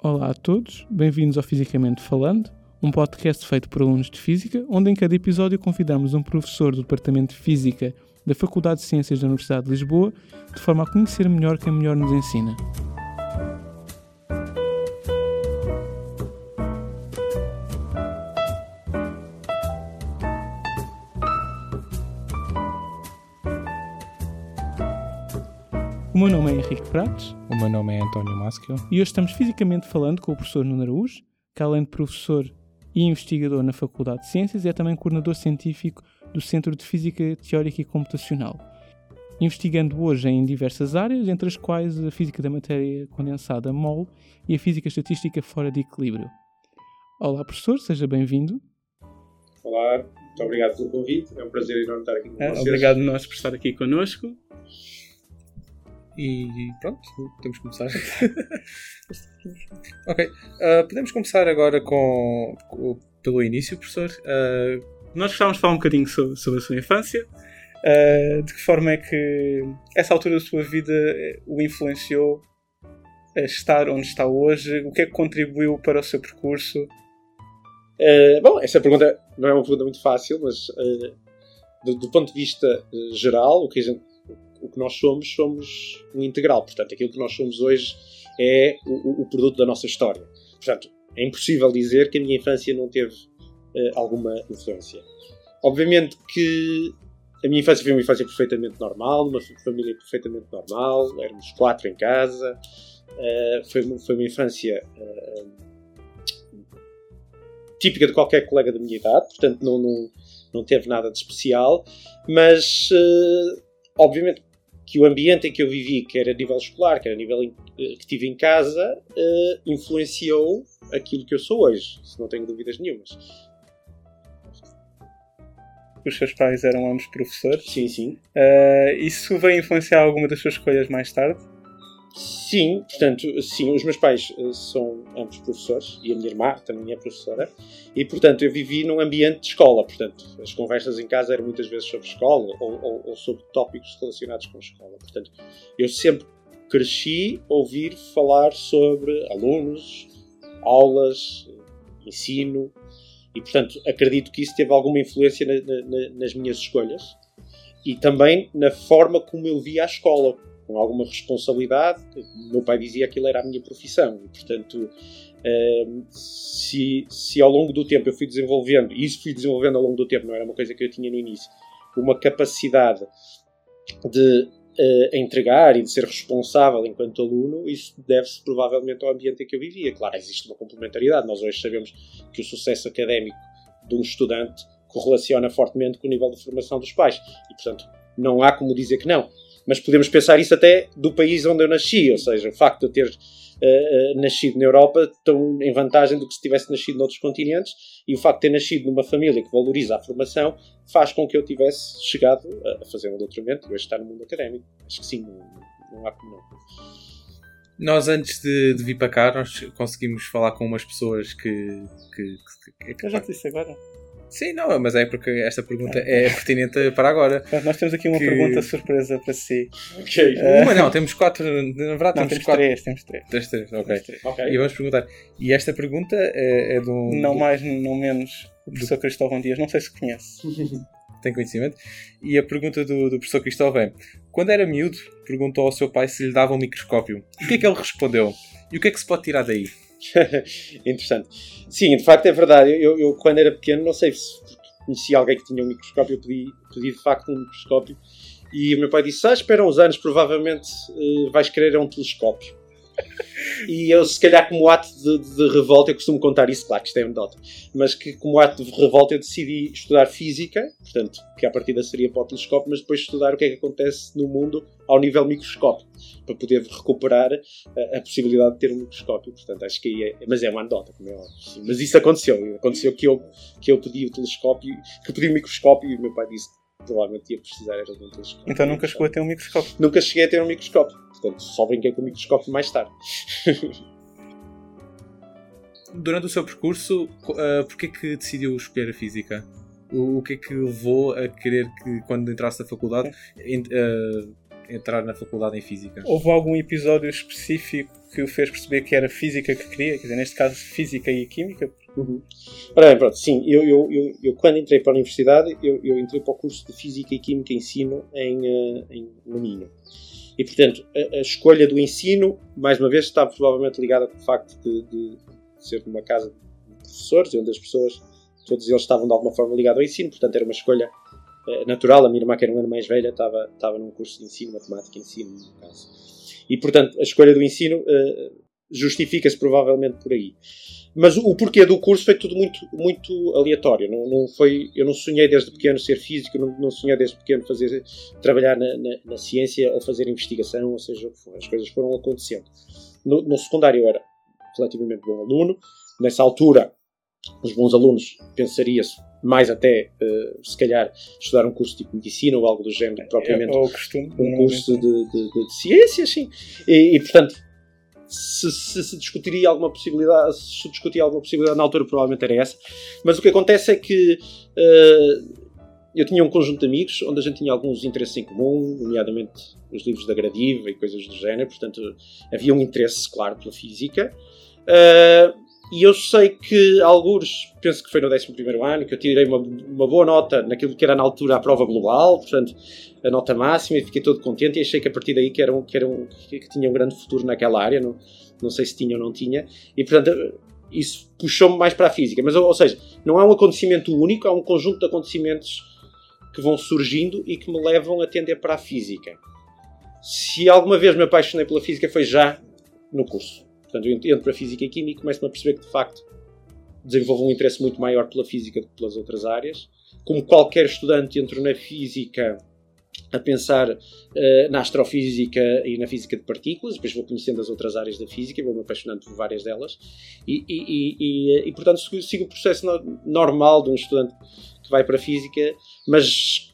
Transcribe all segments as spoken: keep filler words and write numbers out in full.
Olá a todos, bem-vindos ao Fisicamente Falando, um podcast feito por alunos de Física, onde em cada episódio convidamos um professor do Departamento de Física da Faculdade de Ciências da Universidade de Lisboa, de forma a conhecer melhor quem melhor nos ensina. O meu nome é Henrique Pratos. O meu nome é António Mascio. E hoje estamos fisicamente falando com o professor Nuno Araújo, que além de professor e investigador na Faculdade de Ciências, é também coordenador científico do Centro de Física Teórica e Computacional, investigando hoje em diversas áreas, entre as quais a física da matéria condensada mol e a física estatística fora de equilíbrio. Olá, professor, seja bem-vindo. Olá, muito obrigado pelo convite. É um prazer enorme estar aqui com vocês. Obrigado a nós por estar aqui connosco. E pronto, podemos começar. Ok, uh, podemos começar agora com, com, pelo início, professor. Uh, nós gostávamos de falar um bocadinho sobre, sobre a sua infância. Uh, de que forma é que essa altura da sua vida o influenciou a estar onde está hoje? O que é que contribuiu para o seu percurso? Uh, bom, essa pergunta não é uma pergunta muito fácil, mas uh, do, do ponto de vista uh, geral, o que a gente O que nós somos, somos um integral. Portanto, aquilo que nós somos hoje é o, o produto da nossa história. Portanto, é impossível dizer que a minha infância não teve uh, alguma influência. Obviamente que a minha infância foi uma infância perfeitamente normal, numa família perfeitamente normal, éramos quatro em casa, uh, foi, foi uma infância uh, típica de qualquer colega da minha idade, portanto, não, não, não teve nada de especial, mas... Uh, Obviamente que o ambiente em que eu vivi, quer a nível escolar, quer a nível in, que tive em casa, uh, influenciou aquilo que eu sou hoje, se não tenho dúvidas nenhumas. Os seus pais eram ambos professores? Sim, sim. Uh, isso veio influenciar alguma das suas escolhas mais tarde? Sim, portanto, sim, os meus pais uh, são ambos professores, e a minha irmã também é professora, e portanto eu vivi num ambiente de escola, portanto as conversas em casa eram muitas vezes sobre escola ou, ou, ou sobre tópicos relacionados com a escola, portanto eu sempre cresci a ouvir falar sobre alunos, aulas, ensino, e portanto acredito que isso teve alguma influência na, na, nas minhas escolhas e também na forma como eu via a escola, com alguma responsabilidade. O meu pai dizia que aquilo era a minha profissão, e portanto, se, se ao longo do tempo eu fui desenvolvendo, e isso fui desenvolvendo ao longo do tempo, não era uma coisa que eu tinha no início, uma capacidade de entregar e de ser responsável enquanto aluno, isso deve-se provavelmente ao ambiente em que eu vivia. Claro, existe uma complementaridade, nós hoje sabemos que o sucesso académico de um estudante correlaciona fortemente com o nível de formação dos pais, e portanto, não há como dizer que não. Mas podemos pensar isso até do país onde eu nasci, ou seja, o facto de eu ter uh, uh, nascido na Europa estão em vantagem do que se tivesse nascido noutros continentes, e o facto de ter nascido numa família que valoriza a formação faz com que eu tivesse chegado a fazer um doutoramento e hoje estar no mundo académico. Acho que sim, não, não há como não. Nós, antes de, de vir para cá, nós conseguimos falar com umas pessoas que... que, que, que eu já te disse agora. Sim, não, mas é porque esta pergunta é pertinente para agora. Nós temos aqui uma que... pergunta surpresa para si. Okay. Uh... Uma não, temos quatro, na verdade não, temos, temos quatro. Três, temos três. Temos três, ok. Temos três. Okay. E vamos perguntar. E esta pergunta é, é de um... Não do... mais, não menos, o professor do... Cristóvão Dias, não sei se conhece. Tem conhecimento. E a pergunta do, do professor Cristóvão é: quando era miúdo, perguntou ao seu pai se lhe dava um microscópio. O que é que ele respondeu? E o que é que se pode tirar daí? Interessante. Sim, de facto é verdade. Eu, eu quando era pequeno, não sei se conhecia alguém que tinha um microscópio, eu pedi, pedi de facto um microscópio. E o meu pai disse: ah, espera uns anos, provavelmente uh, vais querer um telescópio. E eu, se calhar, como ato de, de revolta, eu costumo contar isso, claro que isto é anedota, mas que como ato de revolta eu decidi estudar física, portanto, que à partida seria para o telescópio, mas depois estudar o que é que acontece no mundo ao nível microscópico, para poder recuperar a, a possibilidade de ter um microscópio. Portanto, acho que aí é, mas é uma anedota, como é óbvio. Mas isso aconteceu, aconteceu que eu, que eu pedi o telescópio, que pedi o microscópio, e o meu pai disse que provavelmente ia precisar era de um telescópio. Então nunca chegou a ter um microscópio? Nunca cheguei a ter um microscópio. Portanto, só brinquei com o microscópio mais tarde. Durante o seu percurso, uh, porquê é que decidiu escolher a física? O, o que é que levou a querer que, quando entrasse na faculdade, ent, uh, entrar na faculdade em física? Houve algum episódio específico que o fez perceber que era física que queria? Quer dizer, neste caso, física e química? Uhum. Ora bem, pronto, sim, eu, eu, eu, eu quando entrei para a universidade, eu, eu entrei para o curso de Física e Química Ensino em, em, no Minho. E, portanto, a, a escolha do ensino, mais uma vez, estava provavelmente ligada com o facto de, de ser numa casa de professores, onde as pessoas, todos eles estavam de alguma forma ligados ao ensino, portanto era uma escolha uh, natural. A minha irmã, que era um ano mais velha, estava, estava num curso de ensino, matemática e ensino, no caso. E, portanto, a escolha do ensino uh, justifica-se provavelmente por aí. Mas o porquê do curso foi tudo muito, muito aleatório. Não, não foi, eu não sonhei desde pequeno ser físico, não, não sonhei desde pequeno fazer, trabalhar na, na, na ciência ou fazer investigação, ou seja, o que for. As coisas foram acontecendo. No, no secundário eu era relativamente bom aluno. Nessa altura, os bons alunos, pensaria-se, mais até, uh, se calhar, estudar um curso tipo medicina ou algo do género, propriamente é, costume, um curso de, de, de, de ciências, sim. E, e portanto... Se, se, se discutiria alguma possibilidade, se discutia alguma possibilidade na altura, provavelmente era essa. Mas o que acontece é que uh, eu tinha um conjunto de amigos onde a gente tinha alguns interesses em comum, nomeadamente os livros da Gradiva e coisas do género. Portanto, havia um interesse, claro, pela física. Uh, e eu sei que alguns, penso que foi no décimo primeiro ano, que eu tirei uma, uma boa nota naquilo que era na altura a prova global, portanto, a nota máxima, e fiquei todo contente e achei que a partir daí que, era um, que, era um, que tinha um grande futuro naquela área, não, não sei se tinha ou não tinha, e portanto isso puxou-me mais para a física. Mas, ou, ou seja, não é um acontecimento único, há um conjunto de acontecimentos que vão surgindo e que me levam a tender para a física. Se alguma vez me apaixonei pela física foi já no curso. Portanto, eu entro para a Física e Química e começo-me a perceber que, de facto, desenvolvo um interesse muito maior pela física do que pelas outras áreas. Como qualquer estudante, entro na física a pensar uh, na astrofísica e na física de partículas, depois vou conhecendo as outras áreas da física, vou-me apaixonando por várias delas, e, e, e, e, e portanto, sigo o processo no, normal de um estudante que vai para a física, mas...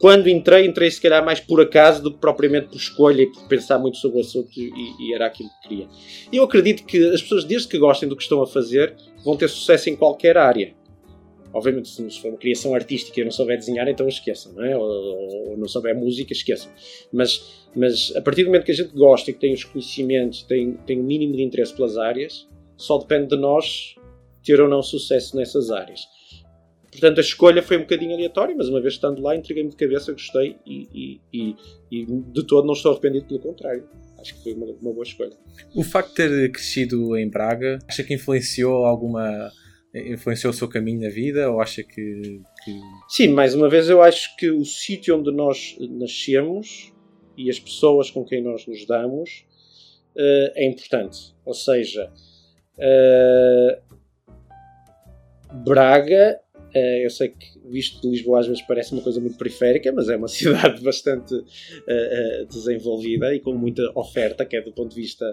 Quando entrei, entrei se calhar mais por acaso do que propriamente por escolha e por pensar muito sobre o assunto, e, e era aquilo que queria. Eu acredito que as pessoas, desde que gostem do que estão a fazer, vão ter sucesso em qualquer área. Obviamente, se for uma criação artística e eu não souber desenhar, então esqueçam, não é? Ou, ou, ou não souber música, esqueçam. Mas, mas a partir do momento que a gente gosta e que tem os conhecimentos, tem, tem o mínimo de interesse pelas áreas, só depende de nós ter ou não sucesso nessas áreas. Portanto, a escolha foi um bocadinho aleatória, mas uma vez estando lá, entreguei-me de cabeça, gostei e, e, e de todo não estou arrependido, pelo contrário. Acho que foi uma, uma boa escolha. O facto de ter crescido em Braga, acha que influenciou alguma... influenciou o seu caminho na vida? Ou acha que... que... Sim, mais uma vez, eu acho que o sítio onde nós nascemos e as pessoas com quem nós nos damos uh, é importante. Ou seja, uh, Braga... Eu sei que, visto de Lisboa, às vezes parece uma coisa muito periférica, mas é uma cidade bastante uh, uh, desenvolvida e com muita oferta, quer do ponto de vista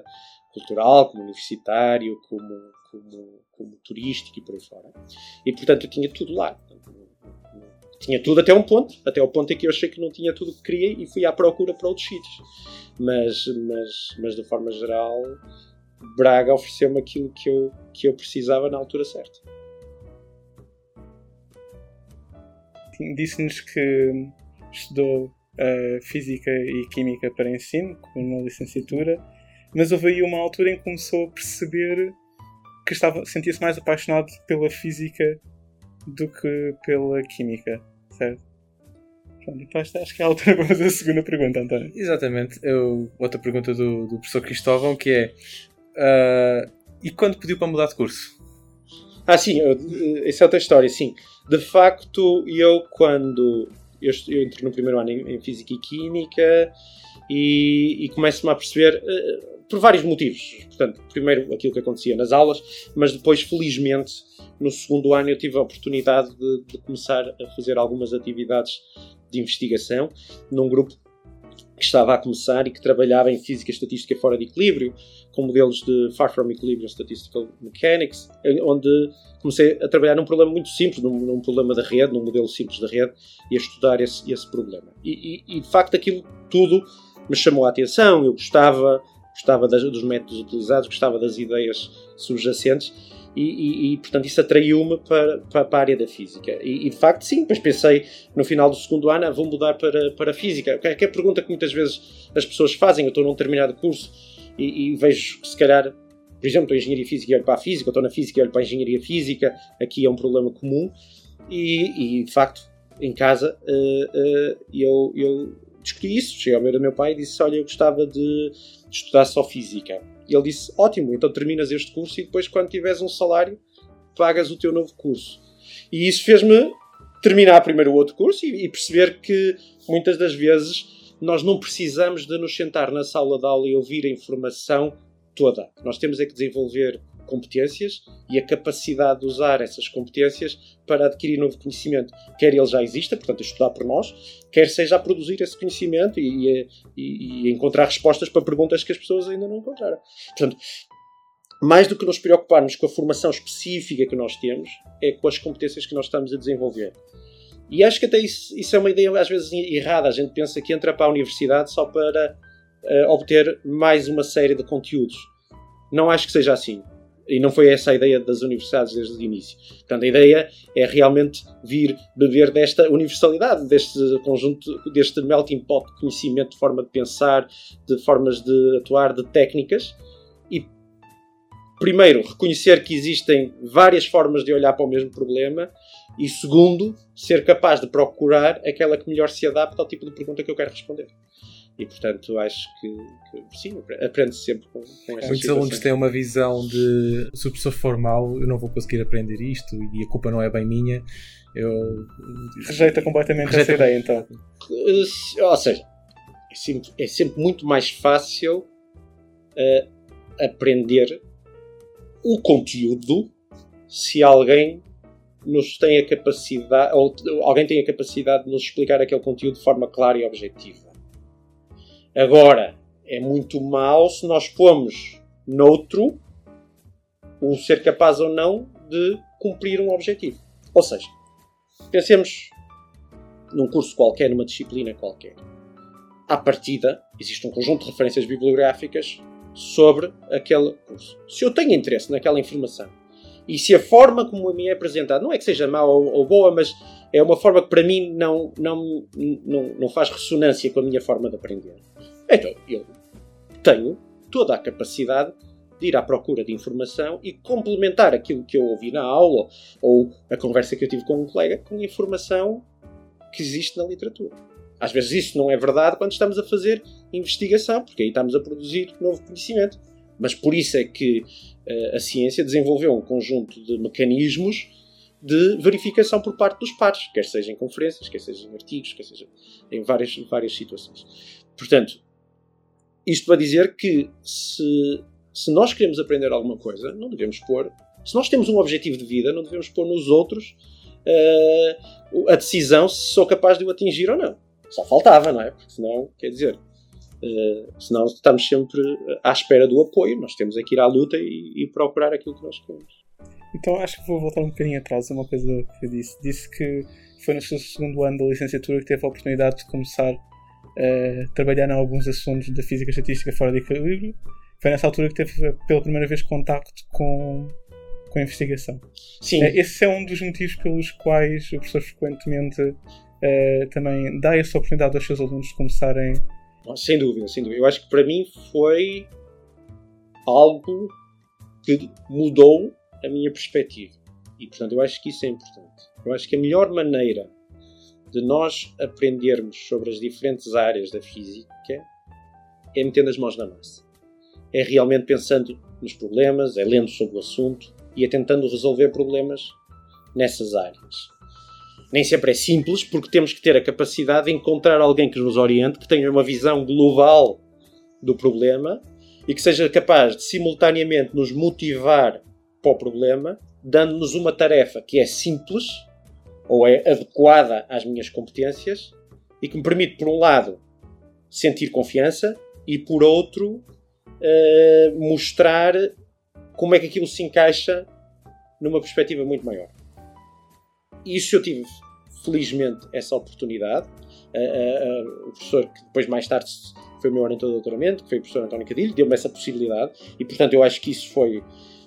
cultural, como universitário, como, como, como turístico e por aí fora. E, portanto, eu tinha tudo lá. Tinha tudo até um ponto, até o ponto em que eu achei que não tinha tudo o que queria e fui à procura para outros sítios. Mas, mas, mas de forma geral, Braga ofereceu-me aquilo que eu, que eu precisava na altura certa. Disse-nos que estudou uh, Física e Química para Ensino, na licenciatura, mas houve aí uma altura em que começou a perceber que estava, sentia-se mais apaixonado pela Física do que pela Química, certo? Pronto, então acho que é a altura para fazer a segunda pergunta, António. Exatamente. Eu, outra pergunta do, do professor Cristóvão, que é... Uh, e quando pediu para mudar de curso? Ah, sim, eu, essa é outra história, sim. De facto, eu quando... Eu, eu entrei no primeiro ano em, em Física e Química e, e começo-me a perceber, uh, por vários motivos. Portanto, primeiro aquilo que acontecia nas aulas, mas depois, felizmente, no segundo ano eu tive a oportunidade de, de começar a fazer algumas atividades de investigação num grupo que estava a começar e que trabalhava em Física e Estatística fora de equilíbrio, com modelos de Far From Equilibrium Statistical Mechanics, onde comecei a trabalhar num problema muito simples, num, num problema da rede, num modelo simples da rede, e a estudar esse, esse problema. E, e, e, de facto, aquilo tudo me chamou a atenção, eu gostava, gostava das, dos métodos utilizados, gostava das ideias subjacentes, e, e, e portanto isso atraiu-me para, para, para a área da física e, e de facto sim, depois pensei no final do segundo ano, ah, vou mudar para, para a física, que é a pergunta que muitas vezes as pessoas fazem. Eu estou num determinado curso e, e vejo que se calhar, por exemplo, estou em engenharia física e olho para a física, estou na física e olho para a engenharia física, aqui é um problema comum e, e de facto em casa uh, uh, eu, eu discuti isso, cheguei ao meio do meu pai e disse, olha, eu gostava de estudar só física. E ele disse, ótimo, então terminas este curso e depois quando tiveres um salário pagas o teu novo curso. E isso fez-me terminar primeiro o outro curso e, e perceber que muitas das vezes nós não precisamos de nos sentar na sala de aula e ouvir a informação toda. Nós temos é que desenvolver competências e a capacidade de usar essas competências para adquirir novo conhecimento, quer ele já exista, portanto estudar por nós, quer seja a produzir esse conhecimento e, e, e encontrar respostas para perguntas que as pessoas ainda não encontraram. Portanto, mais do que nos preocuparmos com a formação específica que nós temos, é com as competências que nós estamos a desenvolver. E acho que até isso, isso é uma ideia às vezes errada. A gente pensa que entra para a universidade só para uh, obter mais uma série de conteúdos. Não acho que seja assim. E não foi essa a ideia das universidades desde o início. Portanto, a ideia é realmente vir beber desta universalidade, deste conjunto, deste melting pot de conhecimento, de forma de pensar, de formas de atuar, de técnicas. E, primeiro, reconhecer que existem várias formas de olhar para o mesmo problema. E, segundo, ser capaz de procurar aquela que melhor se adapta ao tipo de pergunta que eu quero responder. E, portanto, acho que, que sim, aprende-se sempre com, com essa Muitos alunos têm uma visão de, se o professor for mau, eu não vou conseguir aprender isto e a culpa não é bem minha. Eu... Rejeita completamente Rejeita essa ideia, então. Ou seja, é sempre, é sempre muito mais fácil uh, aprender o conteúdo se alguém nos tem a capacidade, ou alguém tem a capacidade de nos explicar aquele conteúdo de forma clara e objetiva. Agora, é muito mau se nós pomos noutro o ser capaz ou não de cumprir um objetivo. Ou seja, pensemos num curso qualquer, numa disciplina qualquer. À partida, existe um conjunto de referências bibliográficas sobre aquele curso. Se eu tenho interesse naquela informação e se a forma como a mim é apresentada, não é que seja má ou, ou boa, mas é uma forma que para mim não, não, não, não faz ressonância com a minha forma de aprender. Então, eu tenho toda a capacidade de ir à procura de informação e complementar aquilo que eu ouvi na aula ou a conversa que eu tive com um colega com informação que existe na literatura. Às vezes isso não é verdade quando estamos a fazer investigação, porque aí estamos a produzir novo conhecimento. Mas por isso é que uh, a ciência desenvolveu um conjunto de mecanismos de verificação por parte dos pares, quer seja em conferências, quer seja em artigos, quer seja em várias, várias situações. Portanto, isto para dizer que se, se nós queremos aprender alguma coisa, não devemos pôr... Se nós temos um objetivo de vida, não devemos pôr nos outros uh, a decisão se sou capaz de o atingir ou não. Só faltava, não é? Porque senão, quer dizer... Uh, senão estamos sempre à espera do apoio, nós temos é que ir à luta e, e procurar aquilo que nós queremos. Então acho que vou voltar um bocadinho atrás a uma coisa que eu disse. Disse que foi no seu segundo ano da licenciatura que teve a oportunidade de começar a trabalhar em alguns assuntos da física e estatística fora de equilíbrio. Foi nessa altura que teve pela primeira vez contacto com, com a investigação. Sim. Uh, esse é um dos motivos pelos quais o professor frequentemente uh, também dá essa oportunidade aos seus alunos de começarem. Sem dúvida, sem dúvida. Eu acho que para mim foi algo que mudou a minha perspectiva. E, portanto, eu acho que isso é importante. Eu acho que a melhor maneira de nós aprendermos sobre as diferentes áreas da física é metendo as mãos na massa. É realmente pensando nos problemas, é lendo sobre o assunto e é tentando resolver problemas nessas áreas. Nem sempre é simples, porque temos que ter a capacidade de encontrar alguém que nos oriente, que tenha uma visão global do problema e que seja capaz de simultaneamente nos motivar para o problema, dando-nos uma tarefa que é simples ou é adequada às minhas competências e que me permite, por um lado, sentir confiança e, por outro, eh, mostrar como é que aquilo se encaixa numa perspectiva muito maior. Isso eu tive, felizmente, essa oportunidade. Uh, uh, uh, o professor que depois, mais tarde, foi o meu orientador de doutoramento, que foi o professor António Cadilho, deu-me essa possibilidade e, portanto, eu acho que isso foi,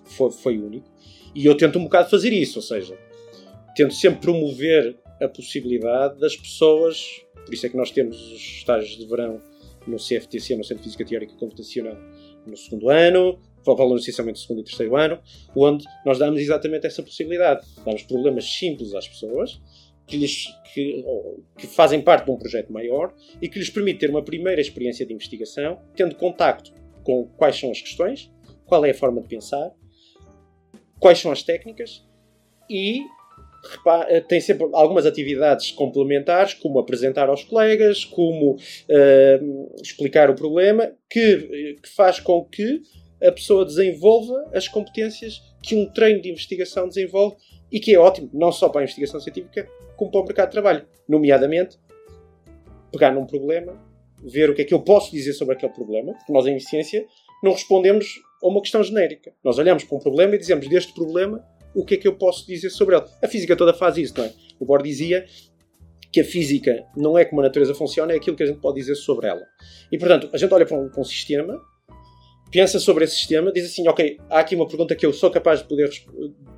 foi, foi único. E eu tento um bocado fazer isso, ou seja, tento sempre promover a possibilidade das pessoas, por isso é que nós temos os estágios de verão no C F T C, no Centro de Física Teórica e Computacional, no segundo ano, valendo essencialmente o segundo e terceiro ano, onde nós damos exatamente essa possibilidade. Damos problemas simples às pessoas, que, lhes, que, que fazem parte de um projeto maior e que lhes permite ter uma primeira experiência de investigação, tendo contacto com quais são as questões, qual é a forma de pensar, quais são as técnicas e tem sempre algumas atividades complementares, como apresentar aos colegas, como uh, explicar o problema, que, que faz com que a pessoa desenvolva as competências que um treino de investigação desenvolve e que é ótimo, não só para a investigação científica, como para o mercado de trabalho. Nomeadamente, pegar num problema, ver o que é que eu posso dizer sobre aquele problema, porque nós em ciência não respondemos a uma questão genérica. Nós olhamos para um problema e dizemos, deste problema, o que é que eu posso dizer sobre ele? A física toda faz isso, não é? O Bohr dizia que a física não é como a natureza funciona, é aquilo que a gente pode dizer sobre ela. E, portanto, a gente olha para um, para um sistema, pensa sobre esse sistema, diz assim, ok, há aqui uma pergunta que eu sou capaz de poder,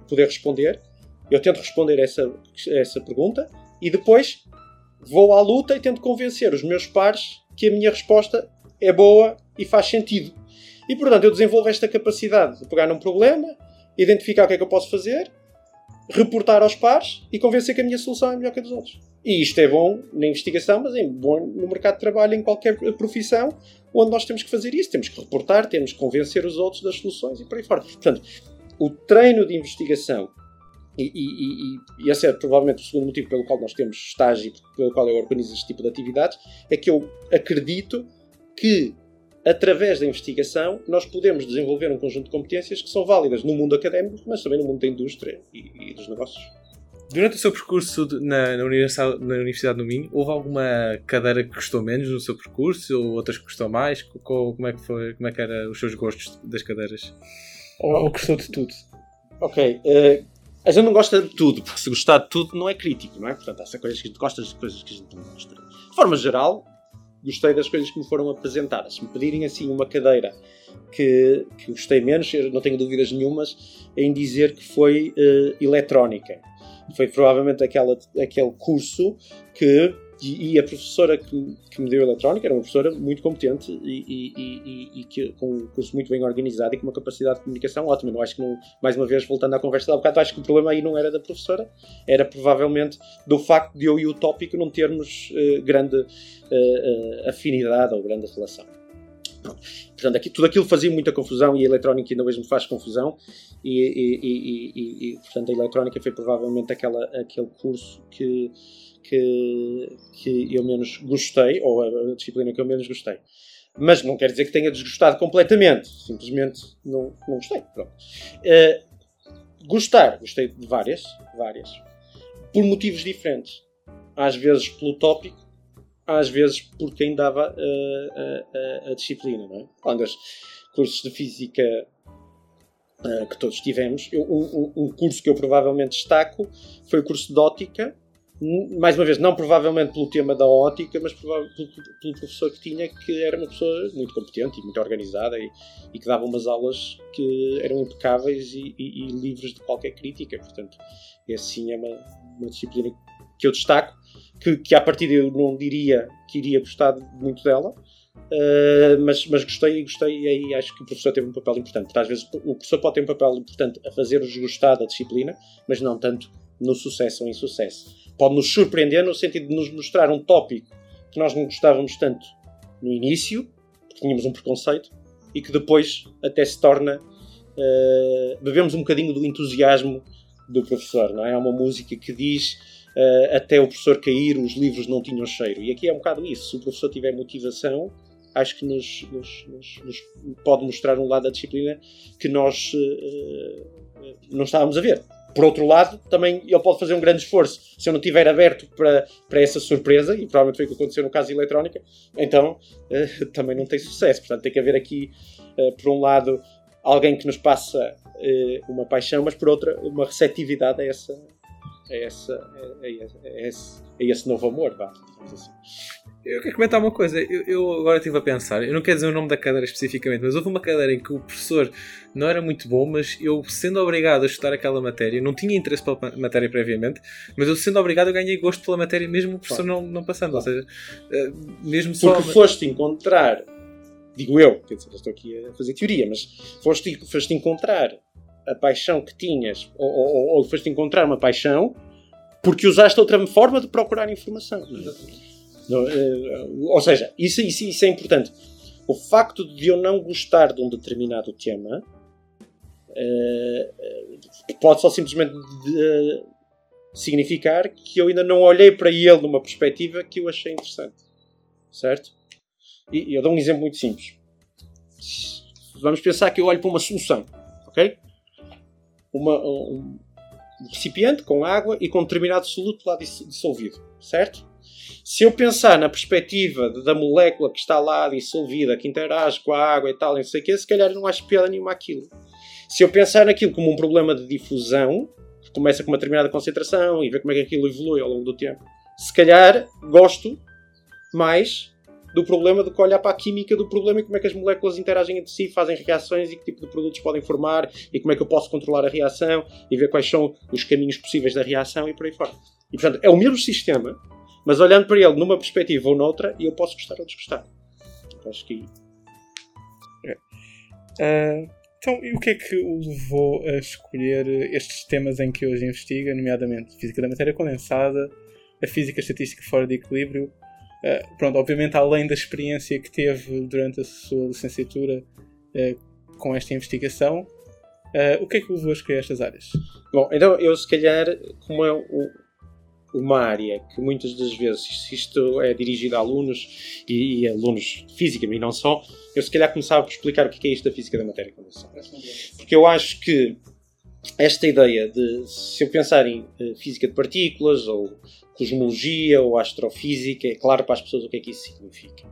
poder responder, eu tento responder essa, essa pergunta, e depois vou à luta e tento convencer os meus pares que a minha resposta é boa e faz sentido. E, portanto, eu desenvolvo esta capacidade de pegar num problema, identificar o que é que eu posso fazer, reportar aos pares e convencer que a minha solução é melhor que a dos outros. E isto é bom na investigação, mas é bom no mercado de trabalho, em qualquer profissão, onde nós temos que fazer isso. Temos que reportar, temos que convencer os outros das soluções e por aí fora. Portanto, o treino de investigação, e, e, e, e esse é provavelmente o segundo motivo pelo qual nós temos estágio e pelo qual eu organizo este tipo de atividades, é que eu acredito que através da investigação, nós podemos desenvolver um conjunto de competências que são válidas no mundo académico, mas também no mundo da indústria e, e dos negócios. Durante o seu percurso de, na, na, Universidade, na Universidade do Minho, houve alguma cadeira que gostou menos no seu percurso ou outras que gostou mais? Como é que foi, como é que eram os seus gostos das cadeiras? Ou, ou gostou de tudo? Ok. Uh, a gente não gosta de tudo, porque se gostar de tudo não é crítico, não é? Portanto, há coisas que a gente gosta de coisas que a gente não gosta. De forma geral, gostei das coisas que me foram apresentadas. Se me pedirem assim uma cadeira que, que gostei menos, eu não tenho dúvidas nenhumas em dizer que foi uh, eletrónica. Foi provavelmente aquela, aquele curso que, e a professora que, que me deu eletrónica era uma professora muito competente e, e, e, e que, com um curso muito bem organizado e com uma capacidade de comunicação ótima. Não acho que não, mais uma vez, voltando à conversa de há bocado, acho que o problema aí não era da professora, era provavelmente do facto de eu e o tópico não termos uh, grande Uh, uh, afinidade ou grande relação. Pronto. Portanto, aqui, tudo aquilo fazia muita confusão e a eletrónica ainda hoje me faz confusão e, e, e, e, e portanto, a eletrónica foi provavelmente aquela, aquele curso que, que, que eu menos gostei, ou a, a disciplina que eu menos gostei. Mas não quer dizer que tenha desgostado completamente, simplesmente não, não gostei. Pronto. Uh, gostar, gostei de várias, várias, por motivos diferentes. Às vezes pelo tópico, às vezes por quem dava uh, a, a, a disciplina, não é? Um dos cursos de física uh, que todos tivemos, eu, um, um curso que eu provavelmente destaco foi o curso de óptica, mais uma vez, não provavelmente pelo tema da óptica, mas pelo, pelo professor que tinha, que era uma pessoa muito competente e muito organizada e, e que dava umas aulas que eram impecáveis e, e, e livres de qualquer crítica, portanto, esse sim é uma, uma disciplina que eu destaco, que, que à partida eu não diria que iria gostar muito dela, uh, mas, mas gostei, gostei e aí acho que o professor teve um papel importante. Porque às vezes o professor pode ter um papel importante a fazer-nos gostar da disciplina, mas não tanto no sucesso ou insucesso. Pode-nos surpreender no sentido de nos mostrar um tópico que nós não gostávamos tanto no início, porque tínhamos um preconceito, e que depois até se torna... Uh, bebemos um bocadinho do entusiasmo do professor, não é? Há uma música que diz... Uh, até o professor cair, os livros não tinham cheiro. E aqui é um bocado isso. Se o professor tiver motivação, acho que nos, nos, nos, nos pode mostrar um lado da disciplina que nós uh, não estávamos a ver. Por outro lado, também ele pode fazer um grande esforço. Se eu não estiver aberto para, para essa surpresa, e provavelmente foi o que aconteceu no caso de eletrónica, então uh, também não tem sucesso. Portanto, tem que haver aqui, uh, por um lado, alguém que nos passa uh, uma paixão, mas por outra, uma receptividade a essa a, essa, a, a, esse, a esse novo amor, vá, digamos assim. Eu quero comentar uma coisa, eu, eu agora estive a pensar, eu não quero dizer o nome da cadeira especificamente, mas houve uma cadeira em que o professor não era muito bom, mas eu, sendo obrigado a estudar aquela matéria, não tinha interesse pela matéria previamente, mas eu, sendo obrigado, eu ganhei gosto pela matéria, mesmo o professor claro. não, não passando, claro. Ou seja, mesmo só... Porque foste encontrar, digo eu, quer dizer, estou aqui a fazer teoria, mas foste, foste encontrar a paixão que tinhas, ou, ou, ou foste encontrar uma paixão, porque usaste outra forma de procurar informação. Exatamente. Ou seja, isso, isso, isso é importante. O facto de eu não gostar de um determinado tema uh, pode só simplesmente de, uh, significar que eu ainda não olhei para ele numa perspectiva que eu achei interessante, certo? E eu dou um exemplo muito simples. Vamos pensar que eu olho para uma solução, ok? Uma, um, um recipiente com água e com um determinado soluto lá dissolvido, certo? Se eu pensar na perspectiva da molécula que está lá dissolvida, que interage com a água e tal, não sei o quê, se calhar não acho piada nenhuma aquilo. Se eu pensar naquilo como um problema de difusão, que começa com uma determinada concentração e ver como é que aquilo evolui ao longo do tempo, se calhar gosto mais do problema do que olhar para a química do problema e como é que as moléculas interagem entre si, fazem reações e que tipo de produtos podem formar e como é que eu posso controlar a reação e ver quais são os caminhos possíveis da reação e por aí fora. E portanto, é o mesmo sistema, mas olhando para ele numa perspectiva ou noutra, eu posso gostar ou desgostar. Acho que... É. Uh, então, e o que é que o levou a escolher estes temas em que hoje investiga, nomeadamente física da matéria condensada, a física estatística fora de equilíbrio? Uh, pronto, obviamente, além da experiência que teve durante a sua licenciatura uh, com esta investigação, uh, o que é que o levou a escolher estas áreas? Bom, então, eu se calhar, como é o... uma área que muitas das vezes isto é dirigido a alunos e, e alunos de física, mas não só, eu se calhar começava por explicar o que é isto da física da matéria condensada. Porque eu acho que esta ideia de, se eu pensar em física de partículas, ou cosmologia, ou astrofísica, é claro para as pessoas o que é que isso significa.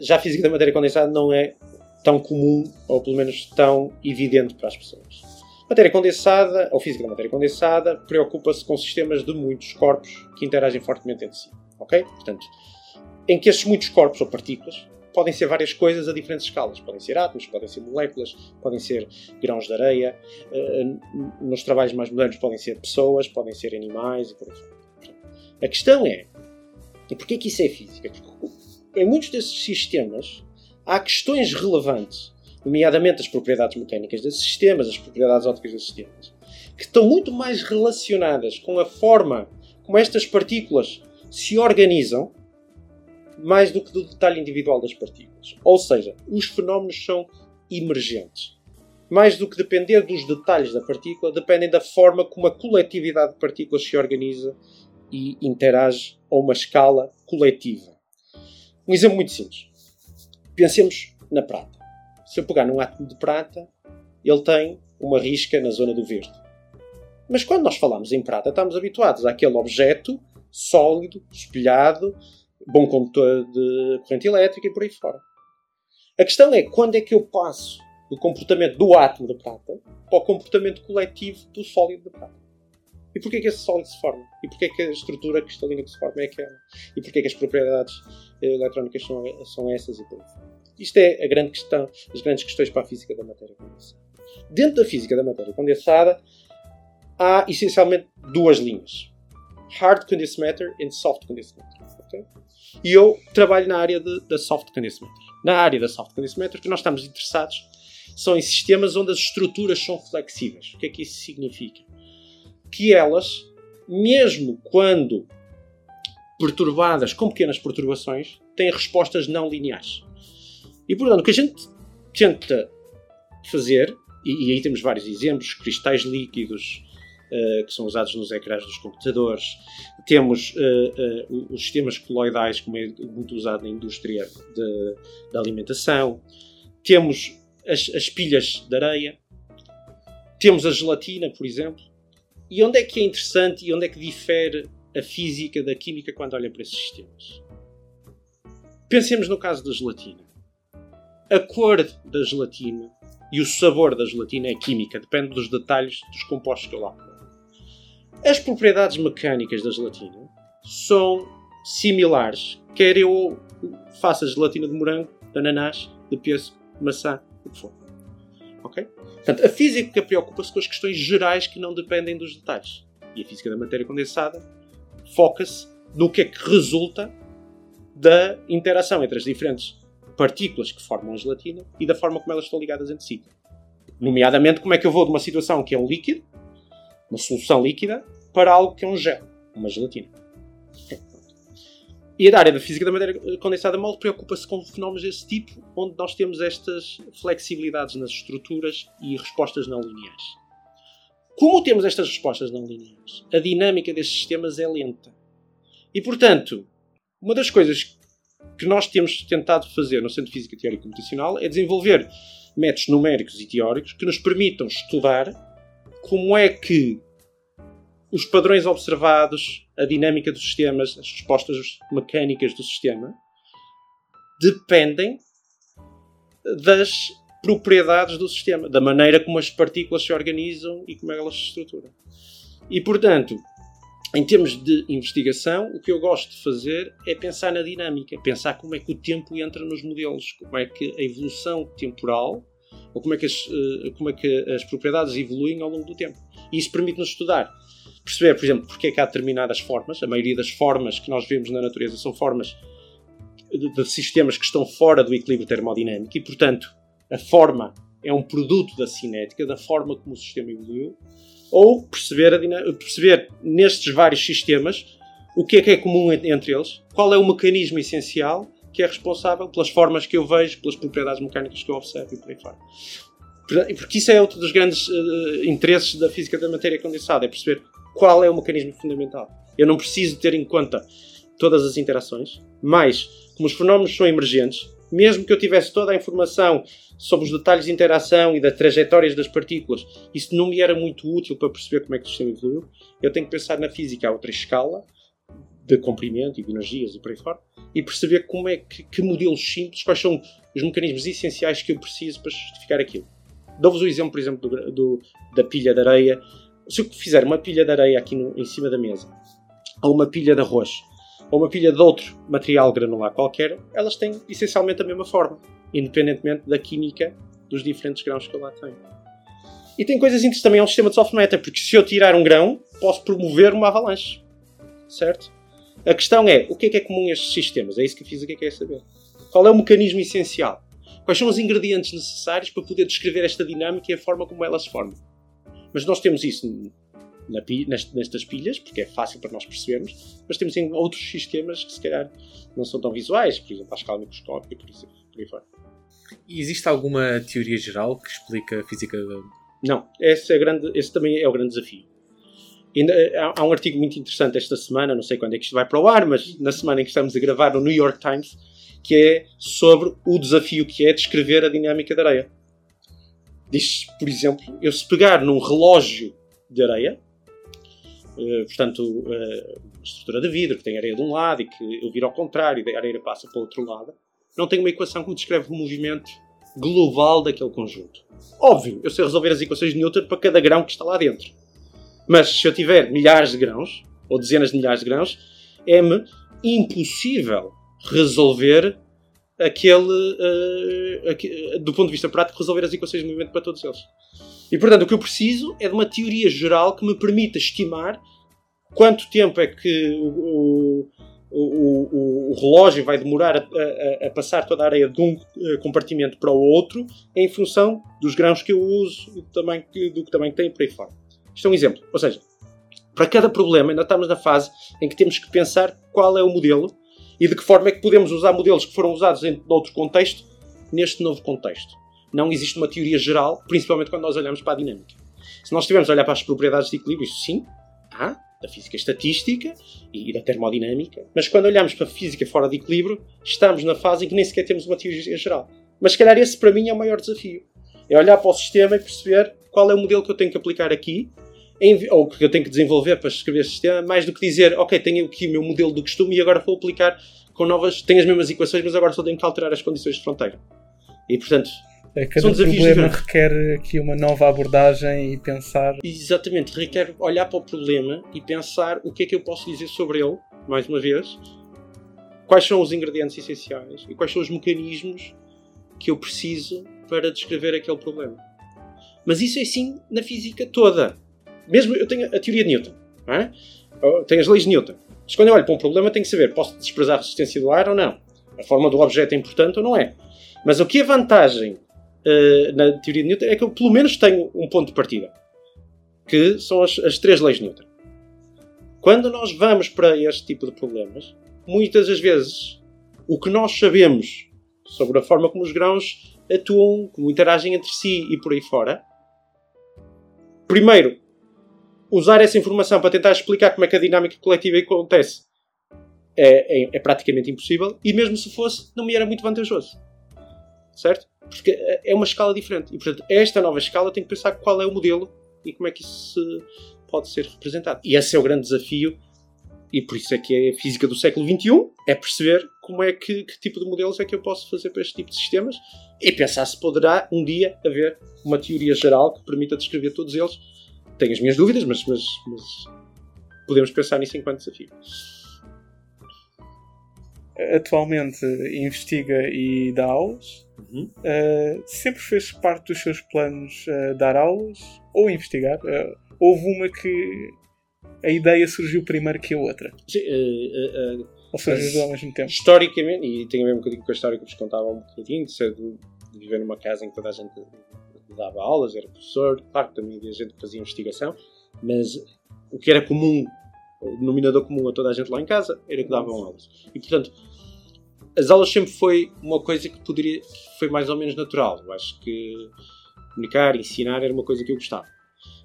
Já a física da matéria condensada não é tão comum, ou pelo menos tão evidente para as pessoas. Matéria condensada, ou física da matéria condensada, preocupa-se com sistemas de muitos corpos que interagem fortemente entre si. Ok? Portanto, em que esses muitos corpos ou partículas podem ser várias coisas a diferentes escalas. Podem ser átomos, podem ser moléculas, podem ser grãos de areia. Nos trabalhos mais modernos podem ser pessoas, podem ser animais e por aí fora. A questão é, e porquê que isso é física? Porque em muitos desses sistemas há questões relevantes, nomeadamente as propriedades mecânicas desses sistemas, as propriedades ópticas desses sistemas, que estão muito mais relacionadas com a forma como estas partículas se organizam, mais do que do detalhe individual das partículas. Ou seja, os fenómenos são emergentes. Mais do que depender dos detalhes da partícula, dependem da forma como a coletividade de partículas se organiza e interage a uma escala coletiva. Um exemplo muito simples. Pensemos na prata. Se eu pegar num átomo de prata, ele tem uma risca na zona do verde. Mas quando nós falamos em prata, estamos habituados àquele objeto sólido, espelhado, bom condutor de corrente elétrica e por aí fora. A questão é, quando é que eu passo do comportamento do átomo de prata para o comportamento coletivo do sólido de prata? E porquê é que esse sólido se forma? E porquê é que a estrutura cristalina que se forma é aquela? E porquê é que as propriedades eletrónicas são, são essas e por aí fora? Isto é a grande questão, as grandes questões para a física da matéria condensada. Dentro da física da matéria condensada, há essencialmente duas linhas. Hard condensed matter e soft condensed matter. Okay? E eu trabalho na área de, da soft condensed matter. Na área da soft condensed matter, o que nós estamos interessados são em sistemas onde as estruturas são flexíveis. O que é que isso significa? Que elas, mesmo quando perturbadas com pequenas perturbações, têm respostas não lineares. E, portanto, o que a gente tenta fazer, e, e aí temos vários exemplos, cristais líquidos uh, que são usados nos ecrãs dos computadores, temos uh, uh, os sistemas coloidais, como é muito usado na indústria de, da alimentação, temos as, as pilhas de areia, temos a gelatina, por exemplo. E onde é que é interessante e onde é que difere a física da química quando olha para esses sistemas? Pensemos no caso da gelatina. A cor da gelatina e o sabor da gelatina é química, depende dos detalhes dos compostos que eu lá ponho. As propriedades mecânicas da gelatina são similares, quer eu faça gelatina de morango, de ananás, de pêssego, de maçã, o que for. Ok? Portanto, a física preocupa-se com as questões gerais que não dependem dos detalhes. E a física da matéria condensada foca-se no que é que resulta da interação entre as diferentes partículas que formam a gelatina e da forma como elas estão ligadas entre si. Nomeadamente, como é que eu vou de uma situação que é um líquido, uma solução líquida, para algo que é um gel, uma gelatina. E a área da física da matéria condensada mal preocupa-se com fenómenos desse tipo, onde nós temos estas flexibilidades nas estruturas e respostas não lineares. Como temos estas respostas não lineares, a dinâmica destes sistemas é lenta. E, portanto, uma das coisas que nós temos tentado fazer no Centro de Física Teórica e Computacional é desenvolver métodos numéricos e teóricos que nos permitam estudar como é que os padrões observados, a dinâmica dos sistemas, as respostas mecânicas do sistema, dependem das propriedades do sistema, da maneira como as partículas se organizam e como elas se estruturam. E, portanto, em termos de investigação, o que eu gosto de fazer é pensar na dinâmica, pensar como é que o tempo entra nos modelos, como é que a evolução temporal, ou como é que as, como é que as propriedades evoluem ao longo do tempo. E isso permite-nos estudar, perceber, por exemplo, porque é que há determinadas formas. A maioria das formas que nós vemos na natureza são formas de, de sistemas que estão fora do equilíbrio termodinâmico e, portanto, a forma é um produto da cinética, da forma como o sistema evoluiu. Ou perceber, a dinâmica, perceber nestes vários sistemas o que é que é comum entre eles, qual é o mecanismo essencial que é responsável pelas formas que eu vejo, pelas propriedades mecânicas que eu observo e por aí fora. Porque isso é outro dos grandes uh, interesses da física da matéria condensada, é perceber qual é o mecanismo fundamental. Eu não preciso ter em conta todas as interações, mas como os fenómenos são emergentes, mesmo que eu tivesse toda a informação sobre os detalhes de interação e das trajetórias das partículas, isso não me era muito útil para perceber como é que o sistema evoluiu. Eu tenho que pensar na física a outra escala, de comprimento e de energias e por aí fora, e perceber como é que, que modelos simples, quais são os mecanismos essenciais que eu preciso para justificar aquilo. Dou-vos o exemplo, por exemplo, do, do, da pilha de areia. Se eu fizer uma pilha de areia aqui no, em cima da mesa, ou uma pilha de arroz, ou uma pilha de outro material granular qualquer, elas têm essencialmente a mesma forma, independentemente da química dos diferentes grãos que eu lá tenho. E tem coisas interessantes também, é um sistema de soft matter, porque se eu tirar um grão, posso promover uma avalanche, certo? A questão é, o que é que é comum a estes sistemas? É isso que a física quer saber. Qual é o mecanismo essencial? Quais são os ingredientes necessários para poder descrever esta dinâmica e a forma como ela se forma? Mas nós temos isso nestas pilhas, porque é fácil para nós percebermos, mas temos em outros sistemas que se calhar não são tão visuais, por exemplo, à escala microscópica, por exemplo, por aí fora. E existe alguma teoria geral que explica a física? Não, esse, é grande, esse também é o grande desafio. Ainda, há, há um artigo muito interessante esta semana, não sei quando é que isto vai para o ar, mas na semana em que estamos a gravar no New York Times, que é sobre o desafio que é descrever a dinâmica da areia. Diz-se, por exemplo, eu se pegar num relógio de areia, Uh, portanto, uh, uma estrutura de vidro que tem areia de um lado e que eu viro ao contrário e a areia passa para o outro lado, não tenho uma equação que descreve o movimento global daquele conjunto. Óbvio, eu sei resolver as equações de Newton para cada grão que está lá dentro. Mas se eu tiver milhares de grãos, ou dezenas de milhares de grãos, é-me impossível resolver aquele, uh, aquele... do ponto de vista prático, resolver as equações de movimento para todos eles. E, portanto, o que eu preciso é de uma teoria geral que me permita estimar quanto tempo é que o, o, o, o relógio vai demorar a, a, a passar toda a areia de um compartimento para o outro em função dos grãos que eu uso e do tamanho que, do que também tem por aí fora. Isto é um exemplo. Ou seja, para cada problema ainda estamos na fase em que temos que pensar qual é o modelo e de que forma é que podemos usar modelos que foram usados em outro contexto neste novo contexto. Não existe uma teoria geral, principalmente quando nós olhamos para a dinâmica. Se nós estivermos a olhar para as propriedades de equilíbrio, isso sim, há, da física estatística e da termodinâmica, mas quando olhamos para a física fora de equilíbrio, estamos na fase em que nem sequer temos uma teoria geral. Mas se calhar esse para mim é o maior desafio. É olhar para o sistema e perceber qual é o modelo que eu tenho que aplicar aqui, ou que eu tenho que desenvolver para escrever este sistema, mais do que dizer, ok, tenho aqui o meu modelo do costume e agora vou aplicar com novas, tenho as mesmas equações, mas agora só tenho que alterar as condições de fronteira. E, portanto, Cada São desafios problema diferentes. Requer aqui uma nova abordagem e pensar... Exatamente, requer olhar para o problema e pensar o que é que eu posso dizer sobre ele, mais uma vez, quais são os ingredientes essenciais e quais são os mecanismos que eu preciso para descrever aquele problema. Mas isso é sim na física toda. Mesmo eu tenho a teoria de Newton, não é? Eu tenho as leis de Newton. Mas quando eu olho para um problema tenho que saber, posso desprezar a resistência do ar ou não? A forma do objeto é importante ou não é? Mas o que é vantagem Uh, na teoria de Newton é que eu pelo menos tenho um ponto de partida, que são as, as três leis de Newton. Quando nós vamos para este tipo de problemas, muitas das vezes o que nós sabemos sobre a forma como os grãos atuam, como interagem entre si e por aí fora, primeiro, usar essa informação para tentar explicar como é que a dinâmica coletiva acontece é, é, é praticamente impossível, e mesmo se fosse, não me era muito vantajoso, certo? Porque é uma escala diferente. E, portanto, esta nova escala tem que pensar qual é o modelo e como é que isso pode ser representado. E esse é o grande desafio, e por isso é que é a física do século vinte e um, é perceber como é que, que tipo de modelos é que eu posso fazer para este tipo de sistemas e pensar se poderá um dia haver uma teoria geral que permita descrever todos eles. Tenho as minhas dúvidas, mas, mas, mas podemos pensar nisso enquanto desafio. Atualmente investiga e dá aulas. Uhum. Uh, sempre fez parte dos seus planos uh, dar aulas ou investigar? Uh, houve uma que a ideia surgiu primeiro que a outra? Sim, uh, uh, ou surgiu uh, ao mesmo tempo? Historicamente, e tem a ver um bocadinho com a história que vos contava um bocadinho, de, ser de, de viver numa casa em que toda a gente dava aulas, era professor, claro que também havia gente que fazia investigação, mas o que era comum, o denominador comum a toda a gente lá em casa, era que davam aulas. E, portanto, as aulas sempre foi uma coisa que poderia, foi mais ou menos natural. Eu acho que comunicar, ensinar era uma coisa que eu gostava.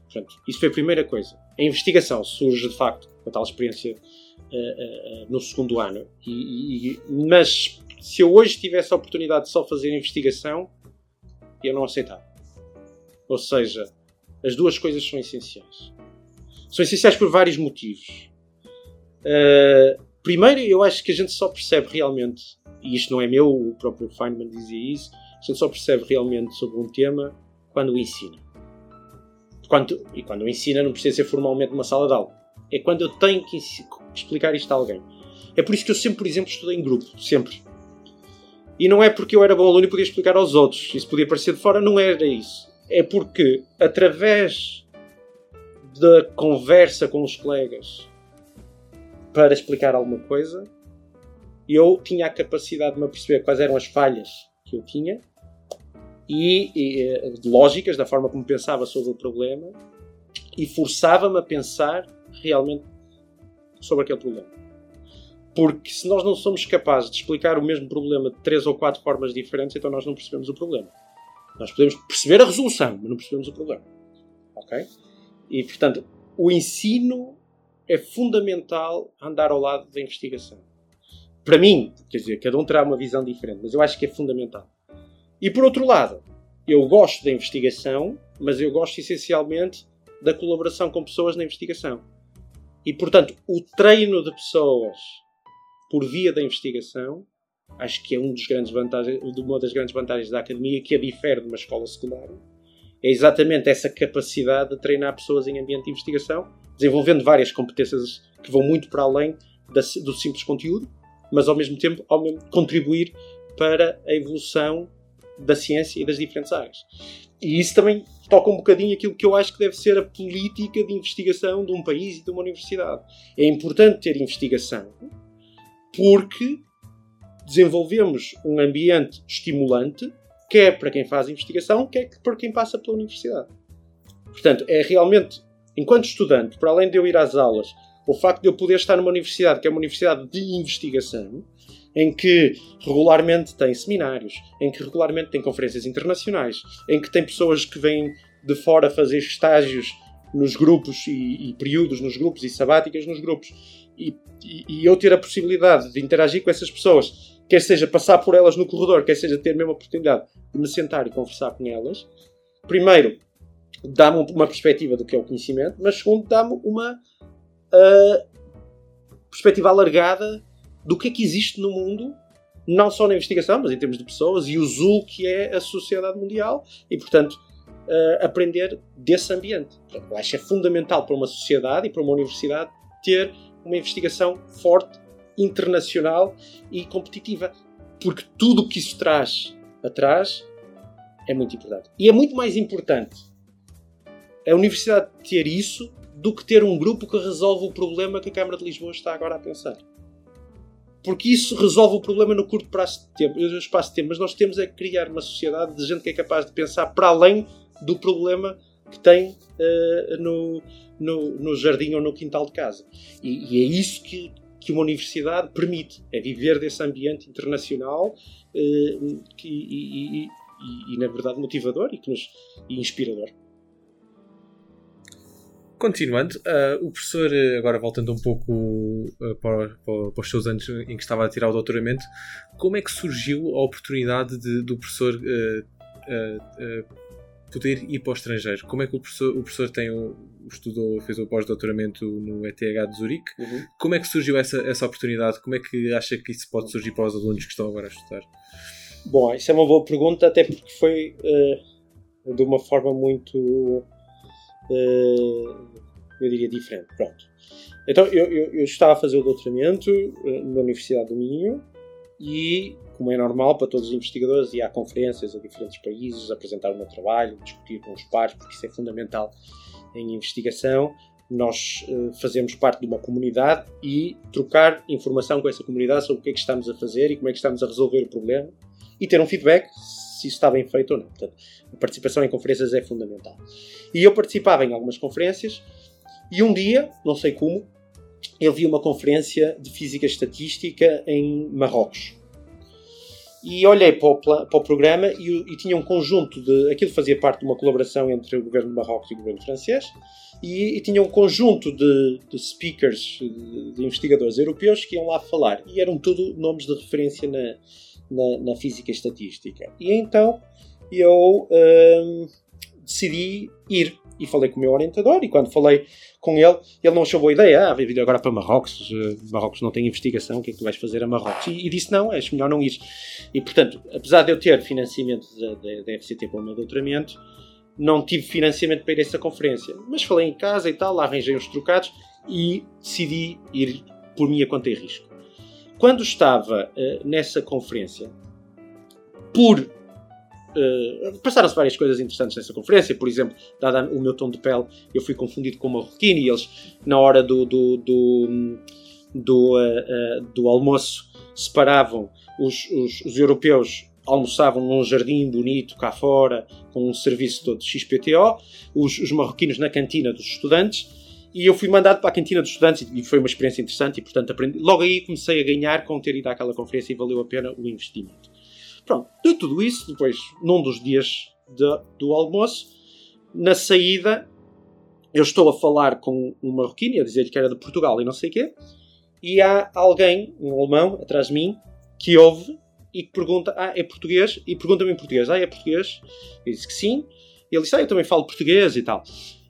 Portanto, isso foi a primeira coisa. A investigação surge, de facto, com a tal experiência uh, uh, no segundo ano. E, e, mas se eu hoje tivesse a oportunidade de só fazer investigação, eu não aceitava. Ou seja, as duas coisas são essenciais. São essenciais por vários motivos. Uh, Primeiro, eu acho que a gente só percebe realmente, e isto não é meu, o próprio Feynman dizia isso, a gente só percebe realmente sobre um tema quando o ensina. Quando, e quando o ensina não precisa ser formalmente numa sala de aula. É quando eu tenho que explicar isto a alguém. É por isso que eu sempre, por exemplo, estudei em grupo. Sempre. E não é porque eu era bom aluno e podia explicar aos outros. Isso podia parecer de fora, não era isso. É porque, através da conversa com os colegas, para explicar alguma coisa, eu tinha a capacidade de me perceber quais eram as falhas que eu tinha e, e lógicas da forma como pensava sobre o problema e forçava-me a pensar realmente sobre aquele problema. Porque se nós não somos capazes de explicar o mesmo problema de três ou quatro formas diferentes, então nós não percebemos o problema. Nós podemos perceber a resolução, mas não percebemos o problema. Ok? E, portanto, o ensino é fundamental andar ao lado da investigação. Para mim, quer dizer, cada um terá uma visão diferente, mas eu acho que é fundamental. E por outro lado, eu gosto da investigação, mas eu gosto essencialmente da colaboração com pessoas na investigação. E, portanto, o treino de pessoas por via da investigação, acho que é um dos grandes vantagens, uma das grandes vantagens da academia, que a difere de uma escola secundária. É exatamente essa capacidade de treinar pessoas em ambiente de investigação, desenvolvendo várias competências que vão muito para além da, do simples conteúdo, mas ao mesmo tempo ao mesmo, contribuir para a evolução da ciência e das diferentes áreas. E isso também toca um bocadinho aquilo que eu acho que deve ser a política de investigação de um país e de uma universidade. É importante ter investigação porque desenvolvemos um ambiente estimulante, quer para quem faz investigação, quer para quem passa pela universidade. Portanto, é realmente... Enquanto estudante, para além de eu ir às aulas, o facto de eu poder estar numa universidade, que é uma universidade de investigação, em que regularmente tem seminários, em que regularmente tem conferências internacionais, em que tem pessoas que vêm de fora fazer estágios nos grupos e, e períodos nos grupos e sabáticas nos grupos, e, e, e eu ter a possibilidade de interagir com essas pessoas, quer seja passar por elas no corredor, quer seja ter a mesma oportunidade de me sentar e conversar com elas, primeiro, dá-me uma perspectiva do que é o conhecimento, mas segundo, dá-me uma uh, perspectiva alargada do que é que existe no mundo não só na investigação, mas em termos de pessoas, e o Zul, que é a sociedade mundial, e, portanto, uh, aprender desse ambiente. Portanto, acho que é fundamental para uma sociedade e para uma universidade ter uma investigação forte, internacional e competitiva, porque tudo o que isso traz atrás é muito importante. E é muito mais importante a universidade ter isso do que ter um grupo que resolve o problema que a Câmara de Lisboa está agora a pensar. Porque isso resolve o problema no curto prazo de tempo, no espaço de tempo, mas nós temos é que criar uma sociedade de gente que é capaz de pensar para além do problema que tem uh, no, no, no jardim ou no quintal de casa. E, e é isso que, que uma universidade permite, é viver desse ambiente internacional uh, que, e, e, e, e, na verdade, motivador e, que nos, e inspirador. Continuando, uh, o professor, agora voltando um pouco uh, para, para, para os seus anos em que estava a tirar o doutoramento, como é que surgiu a oportunidade de, do professor uh, uh, uh, poder ir para o estrangeiro? Como é que o professor, o professor tem o, estudou, fez o pós-doutoramento no E T H de Zurique? Uhum. Como é que surgiu essa, essa oportunidade? Como é que acha que isso pode surgir para os alunos que estão agora a estudar? Bom, isso é uma boa pergunta, até porque foi uh, de uma forma muito... Uh, eu diria diferente. Pronto. Então eu, eu, eu estava a fazer o doutoramento uh, na Universidade do Minho e, como é normal para todos os investigadores, ia a conferências a diferentes países, apresentar o meu trabalho, discutir com os pares, porque isso é fundamental em investigação. Nós uh, fazemos parte de uma comunidade e trocar informação com essa comunidade sobre o que é que estamos a fazer e como é que estamos a resolver o problema e ter um feedback se isso está bem feito ou não. Portanto, a participação em conferências é fundamental. E eu participava em algumas conferências e um dia, não sei como, eu vi uma conferência de física estatística em Marrocos. E olhei para o, para o programa e, e tinha um conjunto de... Aquilo fazia parte de uma colaboração entre o governo de Marrocos e o governo francês e, e tinha um conjunto de, de speakers, de, de investigadores europeus que iam lá falar. E eram tudo nomes de referência na... Na, na física e estatística. E então eu hum, decidi ir e falei com o meu orientador, e quando falei com ele, ele não achou boa ideia. Ah, vem vir agora para Marrocos, Marrocos não tem investigação, o que é que tu vais fazer a Marrocos? E, e disse, não, é melhor não ir. E portanto, apesar de eu ter financiamento da F C T para o meu doutoramento, não tive financiamento para ir a essa conferência, mas falei em casa e tal, lá arranjei uns trocados e decidi ir por minha conta e risco. Quando estava uh, nessa conferência, por uh, passaram-se várias coisas interessantes nessa conferência. Por exemplo, dado o meu tom de pele, eu fui confundido com uma rotina e eles, na hora do, do, do, do, uh, uh, do almoço, separavam os, os, os europeus. Almoçavam num jardim bonito cá fora, com um serviço todo de X P T O, os, os marroquinos na cantina dos estudantes. E eu fui mandado para a cantina dos estudantes e foi uma experiência interessante e, portanto, aprendi. Logo aí comecei a ganhar com ter ido àquela conferência e valeu a pena o investimento. Pronto, de tudo isso, depois, num dos dias de, do almoço, na saída, eu estou a falar com um marroquino, a dizer-lhe que era de Portugal e não sei o quê, e há alguém, um alemão, atrás de mim, que ouve e que pergunta, ah, é português? E pergunta-me em português, ah, é português? Eu disse que sim. Ele disse, ah, eu também falo português e tal.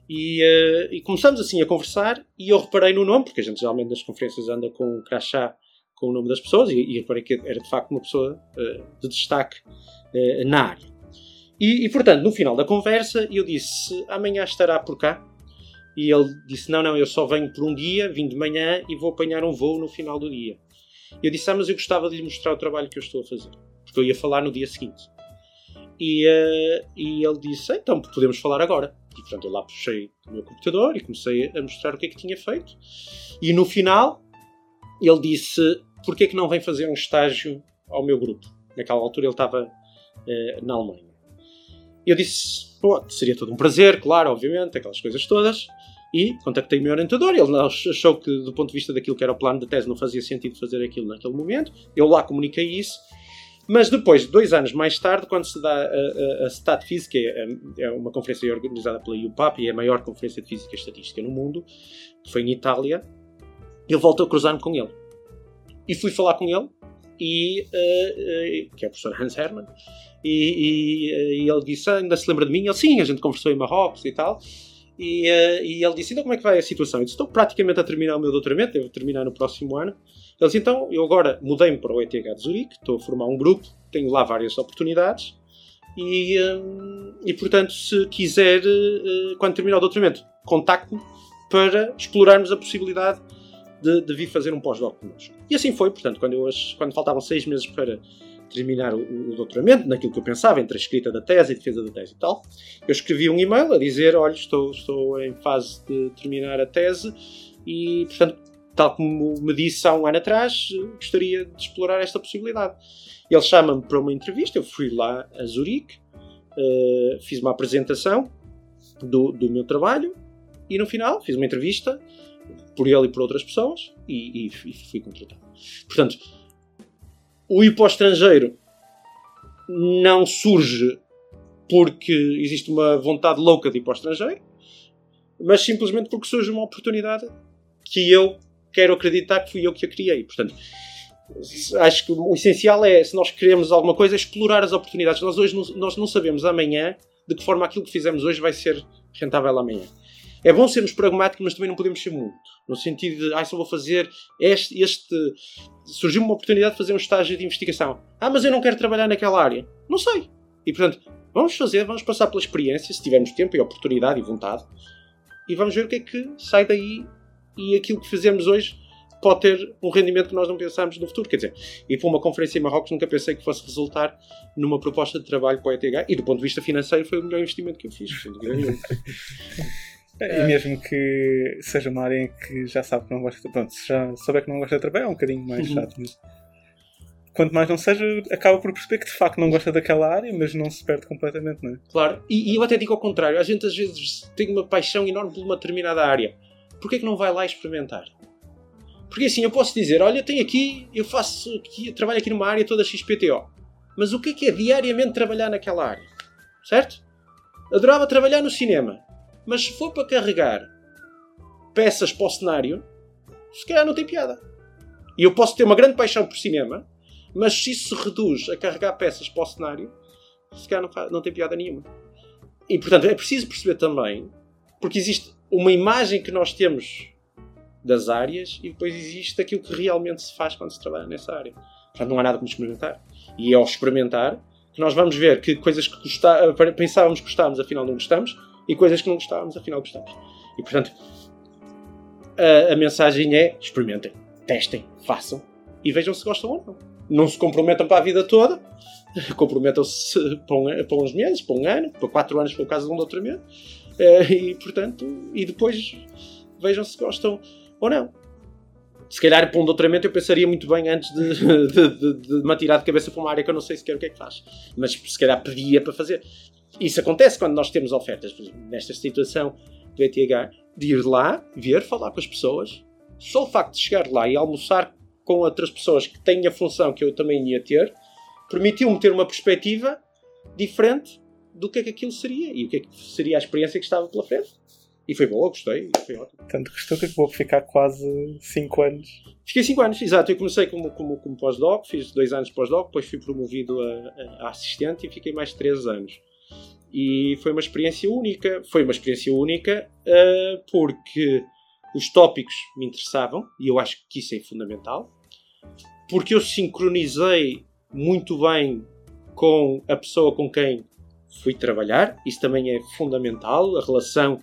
E, uh, e começamos assim a conversar e eu reparei no nome, porque a gente geralmente nas conferências anda com um crachá com o nome das pessoas e, e reparei que era de facto uma pessoa uh, de destaque uh, na área e, e portanto no final da conversa eu disse, amanhã estará por cá? E ele disse, não, não, eu só venho por um dia, vim de manhã e vou apanhar um voo no final do dia. Eu disse, ah, mas eu gostava de lhe mostrar o trabalho que eu estou a fazer, porque eu ia falar no dia seguinte. E, uh, e ele disse, então podemos falar agora. E portanto eu lá puxei o meu computador e comecei a mostrar o que é que tinha feito. E no final ele disse, porquê é que não vem fazer um estágio ao meu grupo? Naquela altura ele estava uh, na Alemanha. Eu disse, pô, seria todo um prazer, claro, obviamente, aquelas coisas todas. E contactei o meu orientador, ele achou que do ponto de vista daquilo que era o plano da tese não fazia sentido fazer aquilo naquele momento. Eu lá comuniquei isso. Mas depois, dois anos mais tarde, quando se dá a, a, a Stat Física, é uma conferência organizada pela I U P A P e é a maior conferência de física e estatística no mundo, que foi em Itália, eu volto a cruzar-me com ele. E fui falar com ele, e, uh, uh, que é o professor Hans Hermann, e, e, e ele disse, ah, ainda se lembra de mim? Ele, sim, a gente conversou em Marrocos e tal. E, uh, e ele disse, então como é que vai a situação? Eu disse, estou praticamente a terminar o meu doutoramento, devo terminar no próximo ano. Eles então, eu agora mudei-me para o E T H de Zurique, estou a formar um grupo, tenho lá várias oportunidades e, e portanto, se quiser, quando terminar o doutoramento, contacte-me para explorarmos a possibilidade de, de vir fazer um pós-doc connosco. E assim foi, portanto, quando, eu, quando faltavam seis meses para terminar o, o doutoramento, naquilo que eu pensava, entre a escrita da tese e a defesa da tese e tal, eu escrevi um e-mail a dizer, olha, estou, estou em fase de terminar a tese e, portanto, tal como me disse há um ano atrás, gostaria de explorar esta possibilidade. Ele chama-me para uma entrevista, eu fui lá a Zurique, uh, fiz uma apresentação do, do meu trabalho e no final fiz uma entrevista por ele e por outras pessoas e, e, e fui contratado. Portanto, o ir para o estrangeiro não surge porque existe uma vontade louca de ir para o estrangeiro, mas simplesmente porque surge uma oportunidade que eu quero acreditar que fui eu que a criei. Portanto, acho que o essencial é, se nós queremos alguma coisa, é explorar as oportunidades. Nós hoje não, nós não sabemos amanhã de que forma aquilo que fizemos hoje vai ser rentável amanhã. É bom sermos pragmáticos, mas também não podemos ser muito. No sentido de, ah, só vou fazer este... este... Surgiu uma oportunidade de fazer um estágio de investigação. Ah, mas eu não quero trabalhar naquela área. Não sei. E, portanto, vamos fazer, vamos passar pela experiência, se tivermos tempo e oportunidade e vontade, e vamos ver o que é que sai daí. E aquilo que fazemos hoje pode ter um rendimento que nós não pensámos no futuro. Quer dizer, ir para uma conferência em Marrocos nunca pensei que fosse resultar numa proposta de trabalho para o E T H. E do ponto de vista financeiro foi o melhor investimento que eu fiz. E mesmo que seja uma área em que já sabe que não gosta de trabalho, se já souber que não gosta de trabalho é um bocadinho mais chato. Uhum. Quanto mais não seja, acaba por perceber que de facto não gosta daquela área, mas não se perde completamente, não é? Claro, e, e eu até digo ao contrário. A gente às vezes tem uma paixão enorme por uma determinada área. Porquê é que não vai lá experimentar? Porque assim, eu posso dizer, olha, tenho aqui, eu faço aqui, eu trabalho aqui numa área toda X P T O. Mas o que é que é diariamente trabalhar naquela área? Certo? Adorava trabalhar no cinema. Mas se for para carregar peças para o cenário, se calhar não tem piada. E eu posso ter uma grande paixão por cinema, mas se isso se reduz a carregar peças para o cenário, se calhar não, não tem piada nenhuma. E, portanto, é preciso perceber também, porque existe uma imagem que nós temos das áreas e depois existe aquilo que realmente se faz quando se trabalha nessa área. Portanto, não há nada como experimentar. E é ao experimentar que nós vamos ver que coisas que custa... pensávamos que gostávamos, afinal não gostamos, e coisas que não gostávamos, afinal gostávamos. E, portanto, a, a mensagem é experimentem, testem, façam e vejam se gostam ou não. Não se comprometam para a vida toda, comprometam-se para, um, para uns meses, para um ano, para quatro anos, por causa de um doutoramento. Uh, e portanto, e depois vejam se gostam ou não. Se calhar para um doutoramento eu pensaria muito bem antes de, de, de, de me atirar de cabeça para uma área que eu não sei sequer o que é que faz, mas se calhar pedia para fazer. Isso acontece quando nós temos ofertas, nesta situação do E T H, de ir lá, ver, falar com as pessoas. Só o facto de chegar lá e almoçar com outras pessoas que têm a função que eu também ia ter, permitiu-me ter uma perspectiva diferente do que é que aquilo seria e o que é que seria a experiência que estava pela frente. E foi bom, eu gostei, foi ótimo. Tanto gostou que vou ficar quase cinco anos. Fiquei cinco anos, exato. Eu comecei como, como, como pós-doc, fiz dois anos de pós-doc, depois fui promovido a, a assistente e fiquei mais três anos. E foi uma experiência única. Foi uma experiência única uh, porque os tópicos me interessavam e eu acho que isso é fundamental. Porque eu sincronizei muito bem com a pessoa com quem fui trabalhar, isso também é fundamental, a relação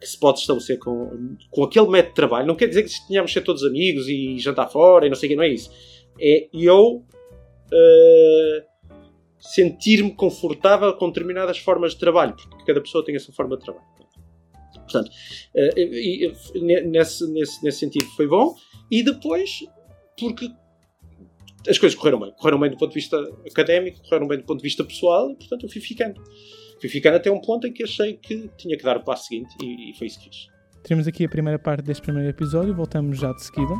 que se pode estabelecer com, com aquele método de trabalho. Não quer dizer que tenhamos de ser todos amigos e jantar fora e não sei o que, não é isso. É eu uh, sentir-me confortável com determinadas formas de trabalho, porque cada pessoa tem a sua forma de trabalho. Portanto, uh, e, nesse, nesse, nesse sentido foi bom. E depois, porque as coisas correram bem. Correram bem do ponto de vista académico, correram bem do ponto de vista pessoal e, portanto, eu fui ficando. Fui ficando até um ponto em que achei que tinha que dar o passo seguinte e, e foi isso que fiz. Teremos aqui a primeira parte deste primeiro episódio. Voltamos já de seguida.